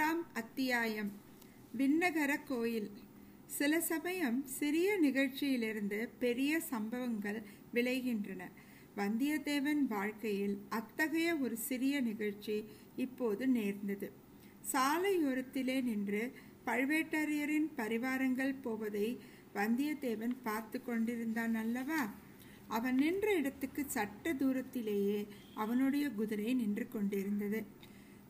6ஆம் அத்தியாயம். விண்ணகர கோயில். சில சமயம் சிறிய நிகழ்ச்சியிலிருந்து பெரிய சம்பவங்கள் விளைகின்றன. வந்தியத்தேவன் வாழ்க்கையில் அத்தகைய ஒரு சிறிய நிகழ்ச்சி இப்போது நேர்ந்தது. சாலையோரத்திலே நின்று பழுவேட்டரையரின் பரிவாரங்கள் போவதை வந்தியத்தேவன் பார்த்து கொண்டிருந்தான் அல்லவா? அவன் நின்ற இடத்துக்கு சட்ட தூரத்திலேயே அவனுடைய குதிரை நின்று கொண்டிருந்தது.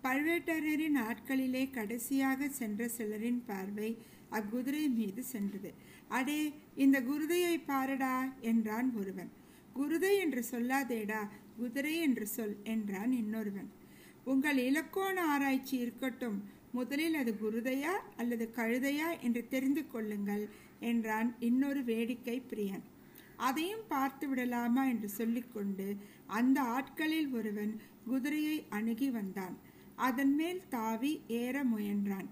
பழுவேட்டரையரின் ஆட்களிலே கடைசியாக சென்ற சிலரின் பார்வை அக்குதிரை மீது சென்றது. "அடே, இந்த குருதையை பாரடா" என்றான் ஒருவன். "குருதை என்று சொல்லாதேடா, குதிரை என்று சொல்" என்றான் இன்னொருவன். "உங்கள் இலக்கோண ஆராய்ச்சி இருக்கட்டும், முதலில் அது குருதையா அல்லது கழுதையா என்று தெரிந்து கொள்ளுங்கள்" என்றான் இன்னொரு வேடிக்கை பிரியன். "அதையும் பார்த்து விடலாமா" என்று சொல்லிக்கொண்டு அந்த ஆட்களில் ஒருவன் குதிரையை அணுகி வந்தான். அதன் மேல் தாவி ஏற முயன்றான்.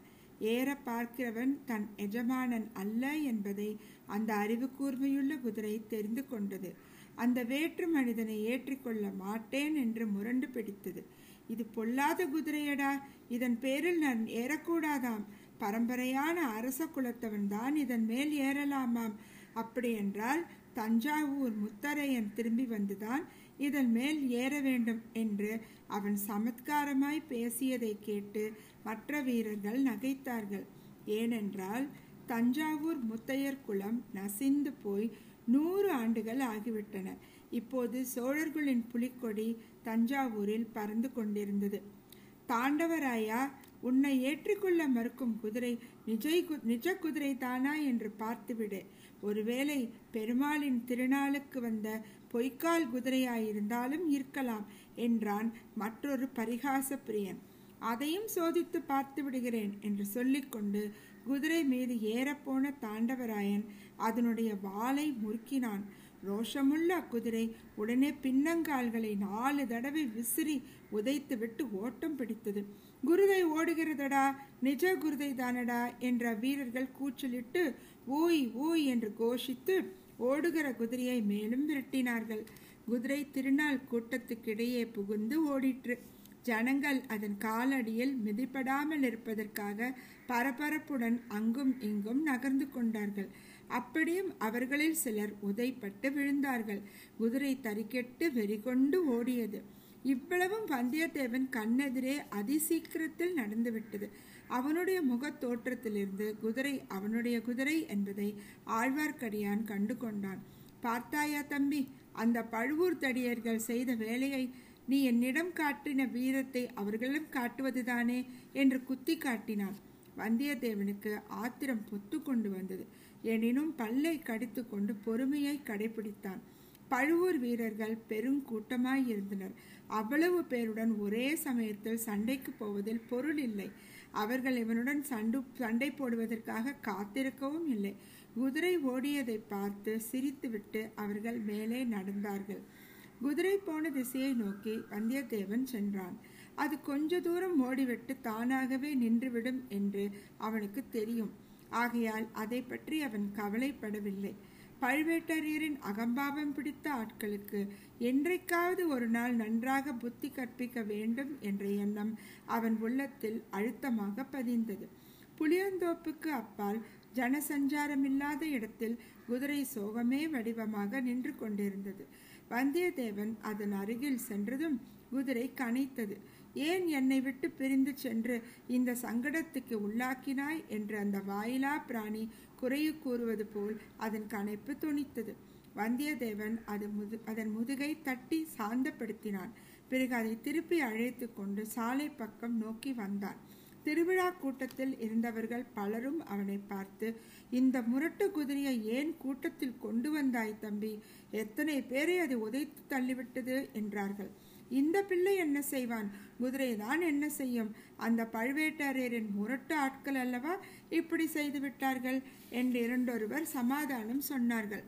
ஏற பார்க்கிறவன் தன் எஜமானன் அல்ல என்பதை அந்த அறிவு கூர்மையுள்ள குதிரை தெரிந்து கொண்டது. அந்த வேற்று மனிதனை ஏற்றிக்கொள்ள மாட்டேன் என்று முரண்டு பிடித்தது. "இது பொல்லாத குதிரையடா, இதன் பேரில் நான் ஏறக்கூடாதாம், பரம்பரையான அரச குலத்தவன்தான் இதன் மேல் ஏறலாமாம், அப்படியென்றால் தஞ்சாவூர் முத்தரையன் திரும்பி வந்துதான் இதன் மேல் ஏற வேண்டும்" என்று அவன் சமத்காரமாய் பேசியதை கேட்டு மற்ற வீரர்கள் நகைத்தார்கள். ஏனென்றால் தஞ்சாவூர் முத்தையர் குலம் நசிந்து போய் 100 ஆண்டுகள் ஆகிவிட்டன. இப்போது சோழர்களின் புலிக்கொடி தஞ்சாவூரில் பறந்து கொண்டிருந்தது. "தாண்டவராயா, உன்னை ஏற்றிக்கொள்ள மறுக்கும் குதிரை நிஜ குதிரை தானா என்று பார்த்துவிடு. ஒருவேளை பெருமாளின் திருநாளுக்கு வந்த பொய்க்கால் குதிரையாயிருந்தாலும் இருக்கலாம்" என்றான் மற்றொரு பரிகாச பிரியன். "அதையும் சோதித்து பார்த்து விடுகிறேன்" என்று சொல்லிக்கொண்டு குதிரை மீது ஏறப்போன தாண்டவராயன் அதனுடைய வாலை முறுக்கினான். ரோஷமுள்ள குதிரை உடனே பின்னங்கால்களை 4 தடவை விசிறி உதைத்து விட்டு ஓட்டம் பிடித்தது. "குருதை ஓடுகிறதடா, நிஜ குருதை தானடா" என்ற வீரர்கள் கூச்சலிட்டு "ஊய் ஊய்" என்று கோஷித்து ஓடுகிற குதிரையை மேலும் விரட்டினார்கள். குதிரை திருநாள் கூட்டத்துக்கிடையே புகுந்து ஓடிற்று. ஜனங்கள் அதன் காலடியில் மிதிப்படாமல் இருப்பதற்காக பரபரப்புடன் அங்கும் இங்கும் நகர்ந்து கொண்டார்கள். அப்படியும் அவர்களில் சிலர் உதைப்பட்டு விழுந்தார்கள். குதிரை தறிக்கெட்டு வெறிகொண்டு ஓடியது. இவ்வளவும் வந்தியத்தேவன் கண்ணெதிரே அதிசீக்கிரத்தில் நடந்துவிட்டது. அவனுடைய முகத் தோற்றத்திலிருந்து குதிரை அவனுடைய குதிரை என்பதை ஆழ்வார்க்கடியான் கண்டு கொண்டான். "பார்த்தாயா தம்பி, அந்த பழுவூர் தடியர்கள் செய்த வேலையை? நீ என்னிடம் காட்டின வீரத்தை அவர்களும் காட்டுவதுதானே" என்று குத்தி காட்டினான். வந்தியத்தேவனுக்கு ஆத்திரம் பொத்து கொண்டு வந்தது. எனினும் பல்லை கடித்து கொண்டு பொறுமையை கடைபிடித்தான். பழுவூர் வீரர்கள் பெருங்கூட்டமாயிருந்தனர். அவ்வளவு பேருடன் ஒரே சமயத்தில் சண்டைக்கு போவதில் பொருள் இல்லை. அவர்கள் இவனுடன் சண்டை போடுவதற்காக காத்திருக்கவும் இல்லை. குதிரை ஓடியதை பார்த்து சிரித்துவிட்டு அவர்கள் மேலே நடந்தார்கள். குதிரை போன திசையை நோக்கி வந்தியத்தேவன் சென்றான். அது கொஞ்ச தூரம் ஓடிவிட்டு தானாகவே நின்றுவிடும் என்று அவனுக்கு தெரியும். ஆகையால் அதை பற்றி அவன் கவலைப்படவில்லை. பழுவேட்டரையரின் அகம்பாவம் பிடித்த ஆட்களுக்கு என்றைக்காவது ஒரு நாள் நன்றாக புத்தி கற்பிக்க வேண்டும் என்ற எண்ணம் அவன் உள்ளத்தில் அழுத்தமாக பதிந்தது. புளியந்தோப்புக்கு அப்பால் ஜனசஞ்சாரமில்லாத இடத்தில் குதிரை சோகமே வடிவமாக நின்று கொண்டிருந்தது. வந்தியத்தேவன் அதன் அருகில் சென்றதும் குதிரை கனைத்தது. "ஏன் என்னை விட்டு பிரிந்து சென்று இந்த சங்கடத்துக்கு உள்ளாக்கினாய்" என்று அந்த வாயிலா பிராணி குறைய கூறுவது போல் அதன் கனைப்பு துணித்தது. வந்தியத்தேவன் அதன் முதுகை தட்டி சாந்தப்படுத்தினான். பிறகு அதை திருப்பி அழைத்து கொண்டு சாலை பக்கம் நோக்கி வந்தான். திருவிழா கூட்டத்தில் இருந்தவர்கள் பலரும் அவனை பார்த்து, "இந்த முரட்டு குதிரையை ஏன் கூட்டத்தில் கொண்டு வந்தாய் தம்பி? எத்தனை பேரை அது உதைத்து தள்ளிவிட்டது" என்றார்கள். "இந்த பிள்ளை என்ன செய்வான்? குதிரைதான் என்ன செய்யும்? அந்த பழுவேட்டரையரின் முரட்டு ஆட்கள் அல்லவா இப்படி செய்து விட்டார்கள்" என்று இரண்டொருவர் சமாதானம் சொன்னார்கள்.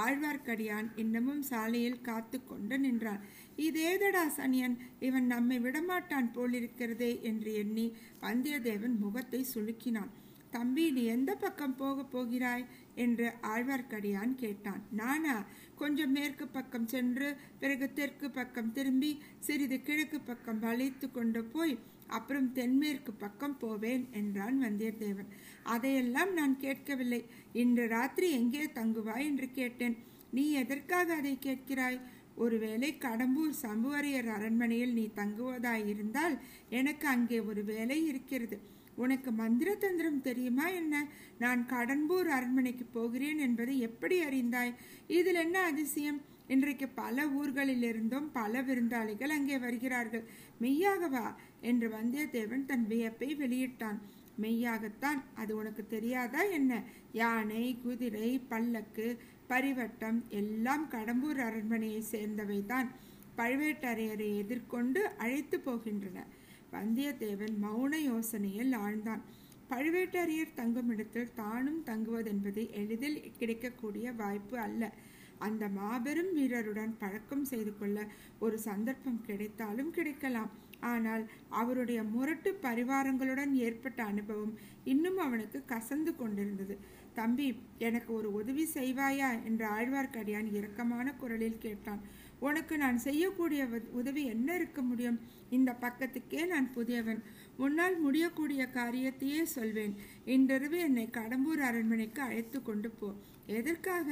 ஆழ்வார்க்கடியான் இன்னமும் சாலையில் காத்து கொண்டு நின்றான். "இதேதடா சனியன், இவன் நம்மை விடமாட்டான் போலிருக்கிறதே" என்று எண்ணி வந்தியத்தேவன் முகத்தை சுளுக்கினான். "தம்பி, நீ எந்த பக்கம் போகப் போகிறாய்?" என்று ஆழ்வார்க்கடியான் கேட்டான். "நானா? கொஞ்சம் மேற்கு பக்கம் சென்று பிறகு தெற்கு பக்கம் திரும்பி சிறிது கிழக்கு பக்கம் வளைத்து கொண்டு போய் அப்புறம் தென்மேற்கு பக்கம் போவேன் என்றான் வந்தியத்தேவன். அதையெல்லாம் நான் கேட்கவில்லை. இன்று ராத்திரி எங்கே தங்குவாய் என்று கேட்டேன். நீ எதற்காக அதை கேட்கிறாய்? ஒருவேளை கடம்பூர் சம்புவரையர் அரண்மனையில் நீ தங்குவதாயிருந்தால் எனக்கு அங்கே ஒரு வேலை இருக்கிறது. உனக்கு மந்திர தந்திரம் தெரியுமா என்ன? நான் கடம்பூர் அரண்மனைக்கு போகிறேன் என்பதை எப்படி அறிந்தாய்? இதில் என்ன அதிசயம்? இன்றைக்கு பல ஊர்களிலிருந்தும் பல விருந்தாளிகள் அங்கே வருகிறார்கள். மெய்யாகவா என்று வந்தியத்தேவன் தன் வியப்பை வெளியிட்டான். மெய்யாகத்தான். அது உனக்கு தெரியாதா என்ன? யானை, குதிரை, பல்லக்கு, பரிவட்டம் எல்லாம் கடம்பூர் அரண்மனையை சேர்ந்தவைதான். பழுவேட்டரையரை எதிர்கொண்டு அழைத்து போகின்றன. வந்தியத்தேவன் மௌன யோசனையில் ஆழ்ந்தான். பழுவேட்டரையர் தங்கும் இடத்தில் தானும் தங்குவதென்பது எளிதில் கிடைக்கக்கூடிய வாய்ப்பு அல்ல. அந்த மாபெரும் வீரருடன் பழக்கம் செய்து கொள்ள ஒரு சந்தர்ப்பம் கிடைத்தாலும் கிடைக்கலாம். ஆனால் அவருடைய முரட்டு பரிவாரங்களுடன் ஏற்பட்ட அனுபவம் இன்னும் அவனுக்கு கசந்து கொண்டிருந்தது. தம்பி, எனக்கு ஒரு உதவி செய்வாயா என்று ஆழ்வார்க்கடியான் இரக்கமான குரலில் கேட்டான். உனக்கு நான் செய்யக்கூடிய உதவி என்ன இருக்க முடியும்? இந்த பக்கத்துக்கே நான் புதியவன். உன்னால் முடியக்கூடிய காரியத்தையே சொல்வேன். இன்றிரவு என்னை கடம்பூர் அரண்மனைக்கு அழைத்து கொண்டு போ. எதற்காக?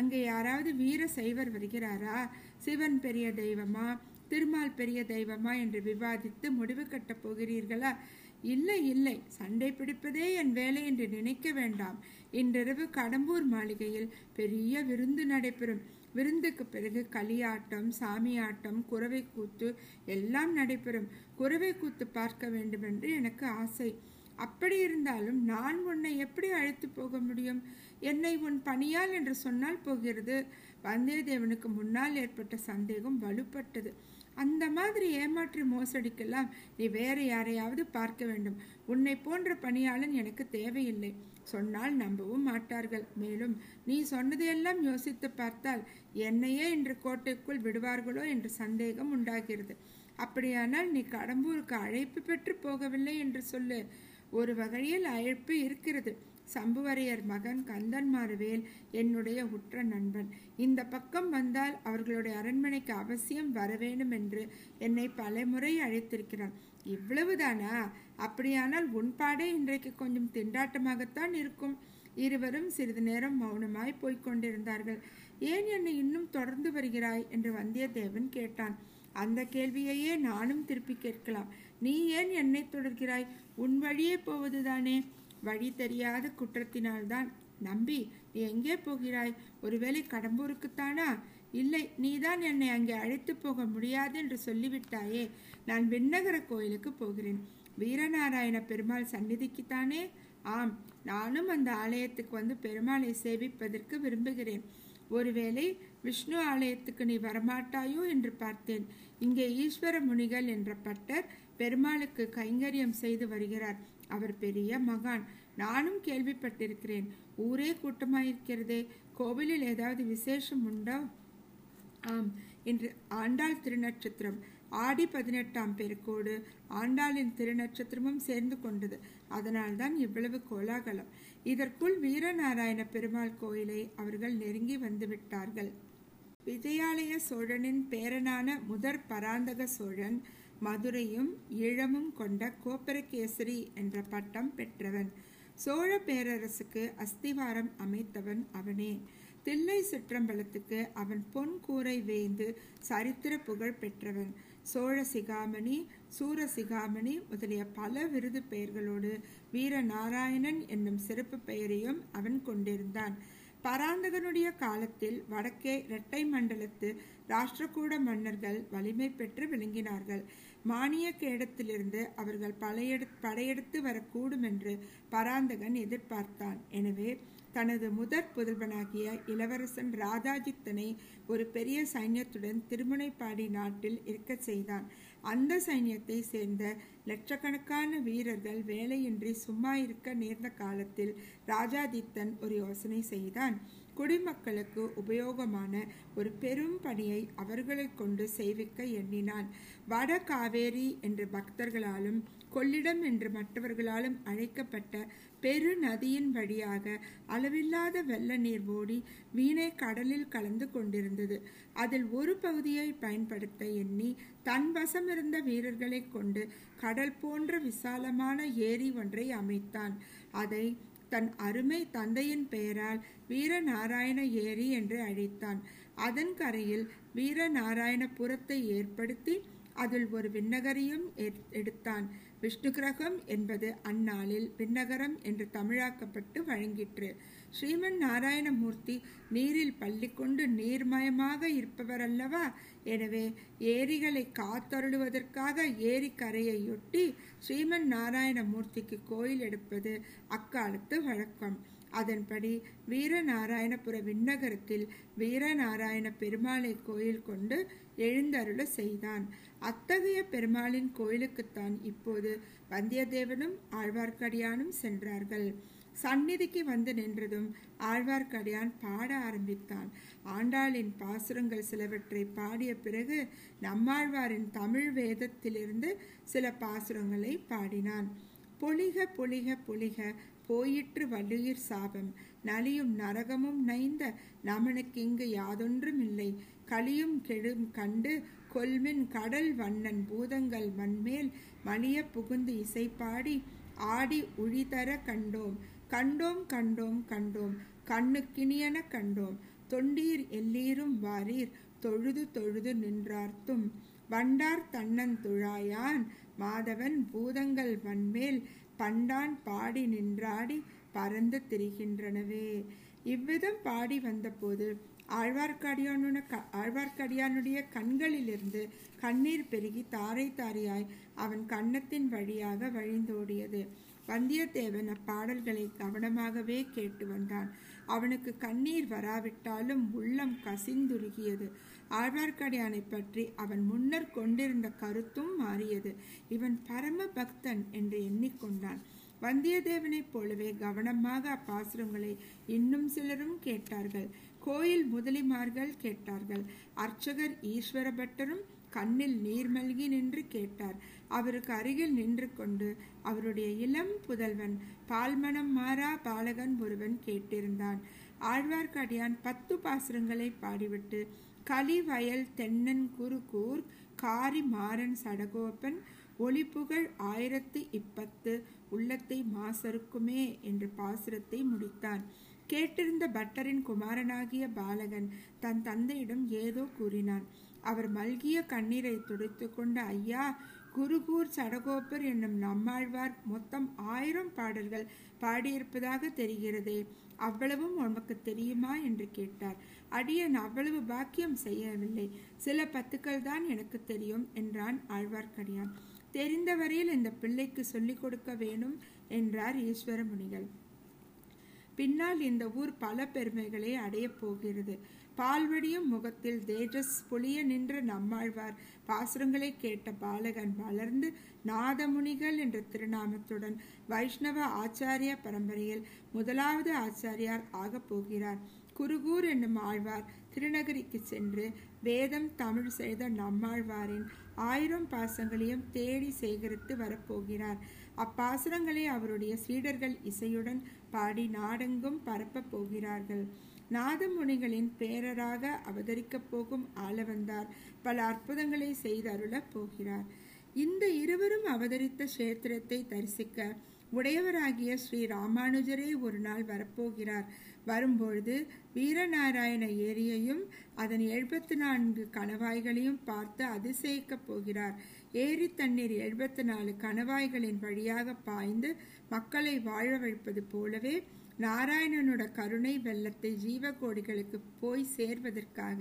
அங்கே யாராவது வீர சைவர் வருகிறாரா? சிவன் பெரிய தெய்வமா, திருமால் பெரிய தெய்வமா என்று விவாதித்து முடிவு கட்டப் போகிறீர்களா? இல்லை இல்லை, சண்டை பிடிப்பதே என் வேலை என்று நினைக்க வேண்டாம். இன்றிரவு கடம்பூர் மாளிகையில் பெரிய விருந்து நடைபெறும். விருந்துக்கு பிறகு களியாட்டம், சாமியாட்டம், குரவை கூத்து எல்லாம் நடைபெறும். குரவை கூத்து பார்க்க வேண்டும் என்று எனக்கு ஆசை. அப்படி இருந்தாலும் நான் உன்னை எப்படி அழைத்து போக முடியும்? என்னை உன் பணியால் என்று சொன்னால் போகிறது. வந்தியத்தேவனுக்கு முன்னால் ஏற்பட்ட சந்தேகம் வலுப்பட்டது. அந்த மாதிரி ஏமாற்றி மோசடிக்கெல்லாம் நீ வேற யாரையாவது பார்க்க வேண்டும். உன்னை போன்ற பணியாளன் எனக்கு தேவையில்லை. சொன்னால் நம்பவும் மாட்டார்கள். மேலும் நீ சொன்னதையெல்லாம் யோசித்து பார்த்தால் என்னையே இன்று கோட்டைக்குள் விடுவார்களோ என்று சந்தேகம் உண்டாகிறது. அப்படியானால் நீ கடம்பூருக்கு அழைப்பு பெற்று போகவில்லை என்று சொல்லு. ஒரு வகையில் அழைப்பு இருக்கிறது. சம்புவரையர் மகன் கந்தன்மாரவேல் என்னுடைய உற்ற நண்பன். இந்த பக்கம் வந்தால் அவர்களுடைய அரண்மனைக்கு அவசியம் வரவேணும் என்று என்னை பலமுறை அழைத்திருக்கிறான். இவ்வளவுதானா? அப்படியானால் உன் பாடே இன்றைக்கு கொஞ்சம் திண்டாட்டமாகத்தான் இருக்கும். இருவரும் சிறிது நேரம் மௌனமாய் போய்கொண்டிருந்தார்கள். ஏன் என்னை இன்னும் தொடர்ந்து வருகிறாய் என்று வந்தியத்தேவன் கேட்டான். அந்த கேள்வியையே நானும் திருப்பி கேட்கலாம். நீ ஏன் என்னை தொடர்கிறாய்? உன் வழியே போவதுதானே. வழி தெரியாத குற்றத்தினால்தான். நம்பி, நீ எங்கே போகிறாய்? ஒருவேளை கடம்பூருக்குத்தானா? இல்லை, நீதான் என்னை அங்கே அழைத்து போக முடியாது என்று சொல்லிவிட்டாயே. நான் விண்ணகர கோயிலுக்கு போகிறேன். வீரநாராயண பெருமாள் சந்நிதிக்குத்தானே? ஆம், நானும் அந்த ஆலயத்துக்கு வந்து பெருமாளை சேவிப்பதற்கு விரும்புகிறேன். ஒருவேளை விஷ்ணு ஆலயத்துக்கு நீ வரமாட்டாயோ என்று பார்த்தேன். இங்கே ஈஸ்வர முனிகள் என்ற பட்டர் பெருமாளுக்கு கைங்கரியம் செய்து வருகிறார். அவர் பெரிய மகான். நானும் கேள்விப்பட்டிருக்கிறேன். ஊரே கூட்டமாயிருக்கிறதே. கோவிலில் ஏதாவது விசேஷம் உண்டோ? ஆம், இன்று ஆண்டாள் திருநட்சத்திரம். ஆடி 18 பெருக்கோடு ஆண்டாளின் திருநட்சத்திரமும் சேர்ந்து கொண்டது. அதனால்தான் இவ்வளவு கோலாகலம். இதற்குள் வீரநாராயண பெருமாள் கோயிலை அவர்கள் நெருங்கி வந்துவிட்டார்கள். விஜயாலய சோழனின் பேரனான முதற் பராந்தக சோழன் மதுரையும் ஈழமும் கொண்ட கோப்பரகேசரி என்ற பட்டம் பெற்றவன். சோழ பேரரசுக்கு அஸ்திவாரம் அமைத்தவன் அவனே. தில்லை சிற்றம்பலத்துக்கு அவன் பொன் கூரை வேய்ந்து சரித்திர புகழ் பெற்றவன். சோழ சிகாமணி, சூர சிகாமணி முதலிய பல விருது பெயர்களோடு வீரநாராயணன் என்னும் சிறப்பு பெயரையும் அவன் கொண்டிருந்தான். பராந்தகனுடைய காலத்தில் வடக்கே இரட்டை மண்டலத்து ராஷ்டிரகூட மன்னர்கள் வலிமை பெற்று விளங்கினார்கள். மானிய கேடத்திலிருந்து அவர்கள் படையெடுத்து வரக்கூடும் என்று பராந்தகன் எதிர்பார்த்தான். எனவே தனது முதற் புதல்வனாகிய இளவரசன் ராதாஜித்தனை ஒரு பெரிய சைன்யத்துடன் திருமுனைப்பாடி நாட்டில் இருக்க செய்தான். அந்த சைன்யத்தை சேர்ந்த லட்சக்கணக்கான வீரர்கள் வேலையின்றி சும்மா இருக்க நேர்ந்த காலத்தில் ராஜாதித்தன் ஒரு யோசனை செய்தான். குடிமக்களுக்கு உபயோகமான ஒரு பெரும் பணியை அவர்களை கொண்டு செய்விக்க எண்ணினான். வட காவேரி என்று பக்தர்களாலும் கொள்ளிடம் என்று மற்றவர்களாலும் அழைக்கப்பட்ட பெரு நதியின் வழியாக அளவில்லாத வெள்ள நீர் ஓடி வீணை கடலில் கலந்து கொண்டிருந்தது. அதில் ஒரு பகுதியை பயன்படுத்த எண்ணி தன்வசமிருந்த வீரர்களை கொண்டு கடல் போன்ற விசாலமான ஏரி ஒன்றை அமைத்தான். அதை தன் அருமை தந்தையின் பெயரால் வீரநாராயண ஏரி என்று அழைத்தான். அதன் கரையில் வீரநாராயணபுரத்தை ஏற்படுத்தி அதில் ஒரு விண்ணகரையும் எடுத்தான். விஷ்ணு கிரகம் என்பது அந்நாளில் விண்ணகரம் என்று தமிழாக்கப்பட்டு வழங்கிற்று. ஸ்ரீமன் நாராயணமூர்த்தி நீரில் பள்ளி கொண்டு நீர்மயமாக இருப்பவரல்லவா? எனவே ஏரிகளை காத்தருளுவதற்காக ஏரிக்கரையொட்டி ஸ்ரீமன் நாராயணமூர்த்திக்கு கோயில் எடுப்பது அக்காலத்து வழக்கம். அதன்படி வீரநாராயணபுர விண்ணகரத்தில் வீரநாராயண பெருமாளை கோயில் கொண்டு எழுந்தருள செய்தான். அத்தகைய பெருமாளின் கோயிலுக்குத்தான் இப்போது வந்தியத்தேவனும் ஆழ்வார்க்கடியானும் சென்றார்கள். சந்நிதிக்கு வந்து நின்றதும் ஆழ்வார்க்கடியான் பாட ஆரம்பித்தான். ஆண்டாளின் பாசுரங்கள் சிலவற்றை பாடிய பிறகு நம்மாழ்வாரின் தமிழ் வேதத்திலிருந்து சில பாசுரங்களை பாடினான். பொலிக பொலிக பொலிக போயிற்று வள்ளுயிர் சாபம், நலியும் நரகமும் நைந்த நமனுக்கு இங்கு யாதொன்றும் இல்லை, களியும் கெடும் கண்டு கொல்மின் கடல் வண்ணன் பூதங்கள் மண்மேல் மலிய புகுந்து இசைப்பாடி ஆடி உழிதர கண்டோம் கண்டோம் கண்டோம் கண்டோம் கண்ணுக்கினியன கண்டோம், தொண்டீர் எல்லீரும் வாரீர் தொழுது தொழுது நின்றார்த்தும் வண்டார் தன்னன் துழாயான் மாதவன் பூதங்கள் மண்மேல் பண்டான் பாடி நின்றாடி பறந்து திரிகின்றனவே. இவ்விதம் பாடி வந்தபோது ஆழ்வார்க்கடியானுடைய கண்களிலிருந்து கண்ணீர் பெருகி தாரை தாரையாய் அவன் கன்னத்தின் வழியாக வழிந்தோடியது. வந்தியத்தேவன் அப்பாடல்களை கவனமாகவே கேட்டு வந்தான். அவனுக்கு கண்ணீர் வராவிட்டாலும் உள்ளம் கசிந்துருகியது. ஆழ்வார்க்கடியானை பற்றி அவன் முன்னர் கொண்டிருந்த கருத்தும் மாறியது. இவன் பரம பக்தன் என்று எண்ணிக்கொண்டான். வந்தியத்தேவனைப் போலவே கவனமாக அப்பாசுரங்களை இன்னும் சிலரும் கேட்டார்கள். கோயில் முதலிமார்கள் கேட்டார்கள். அர்ச்சகர் ஈஸ்வரபட்டரும் கண்ணில் நீர்மல்கி நின்று கேட்டார். அவருக்கு அருகில் நின்று கொண்டு அவருடைய இளம் புதல்வன் பால்மனம் மாறா பாலகன் ஒருவன் கேட்டிருந்தான். ஆழ்வார்க்கடியான் 10 பாசுரங்களை பாடிவிட்டு கலிவயல் தென்னன் குறுகூர் காரி மாறன் சடகோப்பன் ஒளிப்புகழ் 1010 உள்ளத்தை மாசருக்குமே என்ற பாசுரத்தை முடித்தான். கேட்டிருந்த பட்டரின் குமாரனாகிய பாலகன் தன் தந்தையிடம் ஏதோ கூறினான். அவர் மல்கிய கண்ணீரை துடைத்து கொண்டு, ஐயா, குருகூர் சடகோப்பர் என்னும் நம்மாழ்வார் மொத்தம் 1000 பாடல்கள் பாடியிருப்பதாக தெரிகிறதே, அவ்வளவும் உனக்கு தெரியுமா என்று கேட்டார். அடியன் அவ்வளவு பாக்கியம் செய்யவில்லை, சில 10கள் தான் எனக்கு தெரியும் என்றான் ஆழ்வார்க்கடியான். தெரிந்த வரையில் இந்த பிள்ளைக்கு சொல்லிக் கொடுக்க வேணும் என்றார் ஈஸ்வர முனிகள். பின்னால் இந்த ஊர் பல பெருமைகளை அடையப் போகிறது. பால்வடியும் முகத்தில் தேஜஸ் பொலிய நின்ற நம்மாழ்வார் பாசுரங்களை கேட்ட பாலகன் வளர்ந்து நாதமுனிகள் என்ற திருநாமத்துடன் வைஷ்ணவ ஆச்சாரிய பரம்பரையில் முதலாவது ஆச்சாரியார் ஆகப் போகிறார். குருகூர் என்னும் ஆழ்வார் திருநகரிக்கு சென்று வேதம் தமிழ் செய்த நம்மாழ்வாரின் 1000 பாசங்களையும் தேடி சேகரித்து வரப்போகிறார். அப்பாசுரங்களை அவருடைய சீடர்கள் இசையுடன் பாடி நாடெங்கும் பரப்பப் போகிறார்கள். நாதமுனிகளின் பேரராக அவதரிக்கப் போகும் ஆளவந்தார் பல அற்புதங்களை செய்தருளப் போகிறார். இந்த இருவரும் அவதரித்த கஷேத்திரத்தை தரிசிக்க உடையவராகிய ஸ்ரீ ராமானுஜரே ஒரு நாள் வரப்போகிறார். வரும்பொழுது வீரநாராயண ஏரியையும் அதன் 74 கணவாய்களையும் பார்த்து அதிசயிக்கப் போகிறார். ஏரி தண்ணீர் 74 கணவாய்களின் வழியாக பாய்ந்து மக்களை வாழ வைப்பது போலவே நாராயணனோட கருணை வெள்ளத்தை ஜீவகோடிகளுக்கு போய் சேர்வதற்காக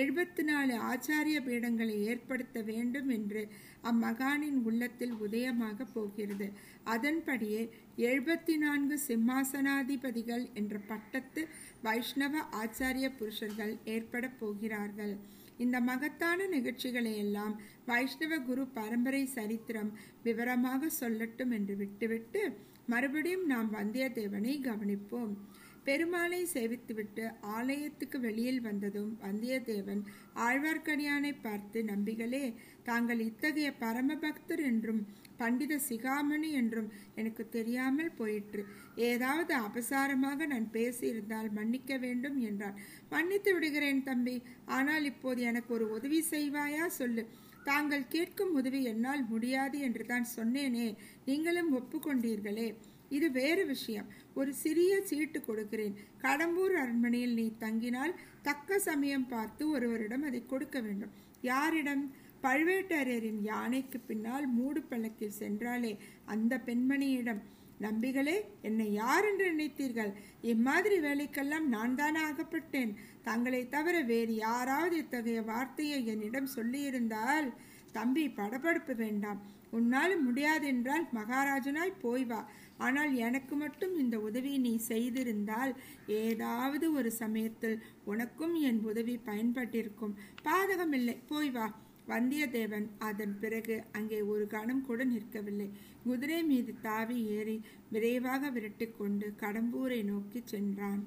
74 ஆச்சாரிய பீடங்களை ஏற்படுத்த வேண்டும் என்று அம்மகானின் உள்ளத்தில் உதயமாக போகிறது. அதன்படியே 74 சிம்மாசனாதிபதிகள் என்ற பட்டத்து வைஷ்ணவ ஆச்சாரிய புருஷர்கள் ஏற்பட போகிறார்கள். இந்த மகத்தான நிகழ்ச்சிகளை எல்லாம் வைஷ்ணவ குரு பரம்பரை சரித்திரம் விவரமாக சொல்லட்டும் என்று விட்டுவிட்டு மறுபடியும் நாம் வந்தியத்தேவனை கவனிப்போம். பெருமாளை சேவித்துவிட்டு ஆலயத்துக்கு வெளியில் வந்ததும் வந்தியத்தேவன் ஆழ்வார்க்கடியானை பார்த்து, நம்பிகளே, தாங்கள் இத்தகைய பரமபக்தர் என்றும் பண்டித சிகாமணி என்றும் எனக்கு தெரியாமல் போயிற்று. ஏதாவது அபசாரமாக நான் பேசியிருந்தால் மன்னிக்க வேண்டும் என்றான். மன்னித்து விடுகிறேன் தம்பி, ஆனால் இப்போது எனக்கு ஒரு உதவி செய்வாயா சொல்லு. தாங்கள் கேட்கும் உதவி என்னால் முடியாது என்று தான் சொன்னேனே, நீங்களும் ஒப்புக்கொண்டீர்களே. இது வேறு விஷயம். ஒரு சிறிய சீட்டு கொடுக்கிறேன். கடம்பூர் அரண்மனையில் நீ தங்கினால் தக்க சமயம் பார்த்து ஒருவரிடம் அதை கொடுக்க வேண்டும். யாரிடம்? பழுவேட்டரையரின் யானைக்கு பின்னால் மூடு பள்ளக்கில் சென்றாலே அந்த பெண்மணியிடம். நம்பிகளே, என்னை யார் என்று நினைத்தீர்கள்? இம்மாதிரி வேலைக்கெல்லாம் நான் தான் ஆகப்பட்டேன். தங்களை தவிர வேறு யாராவது இத்தகைய வார்த்தையை என்னிடம் சொல்லியிருந்தால்... தம்பி, படபடுப்பு வேண்டாம். உன்னால் முடியாது என்றால் மகாராஜனாய் போய்வா. ஆனால் எனக்கு மட்டும் இந்த உதவி நீ செய்திருந்தால் ஏதாவது ஒரு சமயத்தில் உனக்கும் என் உதவி பயன்பட்டிருக்கும். பாதகமில்லை, போய்வா. வந்தியத்தேவன் அதன் பிறகு அங்கே ஒரு கணம் கூட நிற்கவில்லை. குதிரை மீது தாவி ஏறி விரைவாக விரட்டி கொண்டு கடம்பூரை நோக்கி சென்றான்.